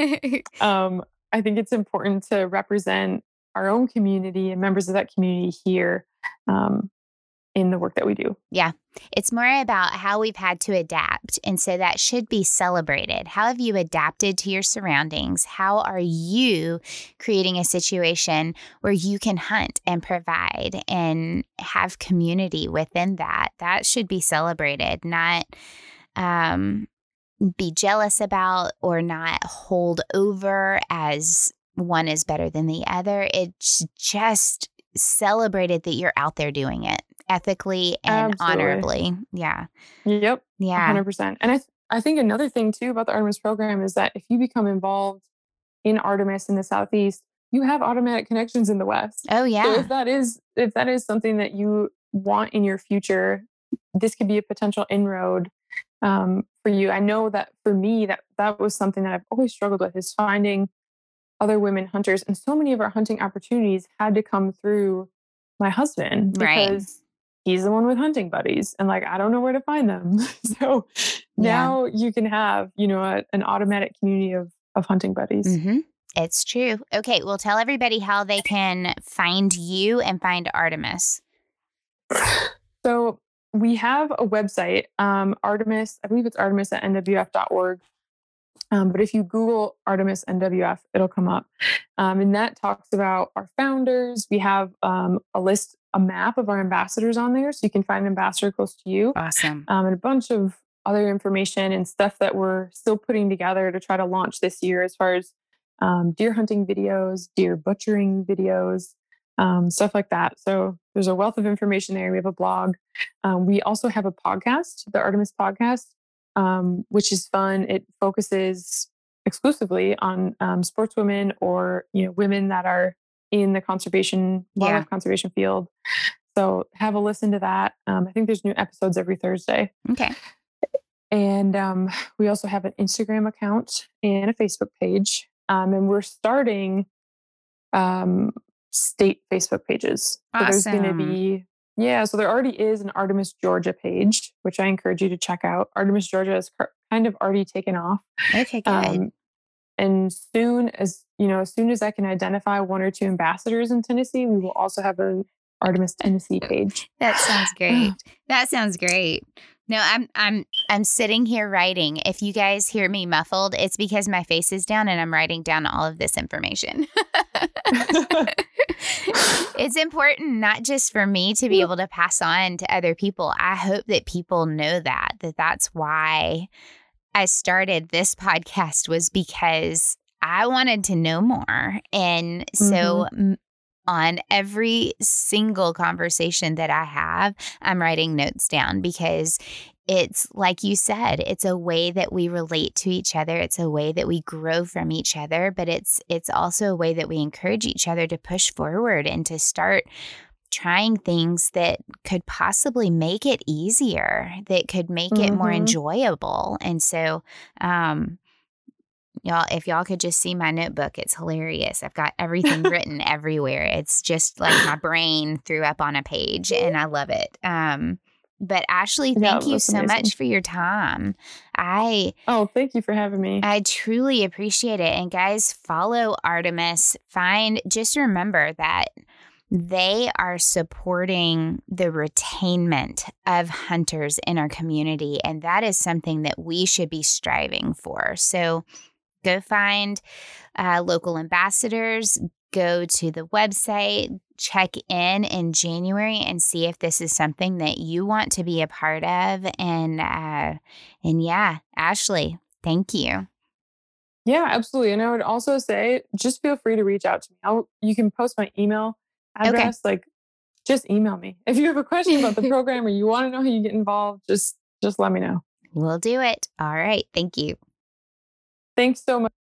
um, I think it's important to represent our own community and members of that community here um, in the work that we do. Yeah. It's more about how we've had to adapt. And so that should be celebrated. How have you adapted to your surroundings? How are you creating a situation where you can hunt and provide and have community within that? That should be celebrated, not um, be jealous about or not hold over as one is better than the other. It's just celebrated that you're out there doing it ethically and absolutely. Honorably. Yeah. Yep. Yeah. one hundred percent. And I th- I think another thing too about the Artemis program is that if you become involved in Artemis in the Southeast, you have automatic connections in the West. Oh yeah. So if that is, if that is something that you want in your future, this could be a potential inroad um, for you. I know that for me, that that was something that I've always struggled with, is finding other women hunters. And so many of our hunting opportunities had to come through my husband, because right. he's the one with hunting buddies, and like, I don't know where to find them. So now yeah. you can have, you know, a, an automatic community of, of hunting buddies. Mm-hmm. It's true. Okay. Well, tell everybody how they can find you and find Artemis. So we have a website, um, Artemis, I believe it's Artemis at N W F dot org. Um, but if you Google Artemis N W F, it'll come up. Um, and that talks about our founders. We have um, a list, a map of our ambassadors on there. So you can find an ambassador close to you. Awesome. Um, and a bunch of other information and stuff that we're still putting together to try to launch this year, as far as um, deer hunting videos, deer butchering videos, um, stuff like that. So there's a wealth of information there. We have a blog. Um, we also have a podcast, the Artemis podcast, um, which is fun. It focuses exclusively on, um, sportswomen or, you know, women that are in the conservation, wildlife yeah. conservation field. So have a listen to that. Um, I think there's new episodes every Thursday. Okay. And, um, we also have an Instagram account and a Facebook page. Um, and we're starting, um, state Facebook pages. Awesome. So there's going to be, yeah. So there already is an Artemis, Georgia page, which I encourage you to check out. Artemis, Georgia is kind of already taken off. Okay, good. Um, and soon as, you know, as soon as I can identify one or two ambassadors in Tennessee, we will also have an Artemis, Tennessee page. That sounds great. That sounds great. No, I'm, I'm, I'm sitting here writing. If you guys hear me muffled, it's because my face is down and I'm writing down all of this information. It's important, not just for me to be able to pass on to other people. I hope that people know that, that that's why I started this podcast, was because I wanted to know more. And so mm-hmm. on every single conversation that I have, I'm writing notes down, because it's like you said, it's a way that we relate to each other. It's a way that we grow from each other, but it's it's also a way that we encourage each other to push forward and to start trying things that could possibly make it easier, that could make mm-hmm. it more enjoyable. And so, um, y'all, if y'all could just see my notebook, it's hilarious. I've got everything written everywhere. It's just like my brain threw up on a page, and I love it. Um, But Ashley, thank yeah, you so amazing. much for your time. I Oh, thank you for having me. I truly appreciate it. And guys, follow Artemis. Find, just remember that they are supporting the retainment of hunters in our community. And that is something that we should be striving for. So go find uh, local ambassadors. Go to the website, check in in January, and see if this is something that you want to be a part of. And, uh, and yeah, Ashley, thank you. Yeah, absolutely. And I would also say, just feel free to reach out to me. I'll, you can post my email address. Okay. Like, just email me. If you have a question about the program or you want to know how you get involved, just, just let me know. We'll do it. All right. Thank you. Thanks so much.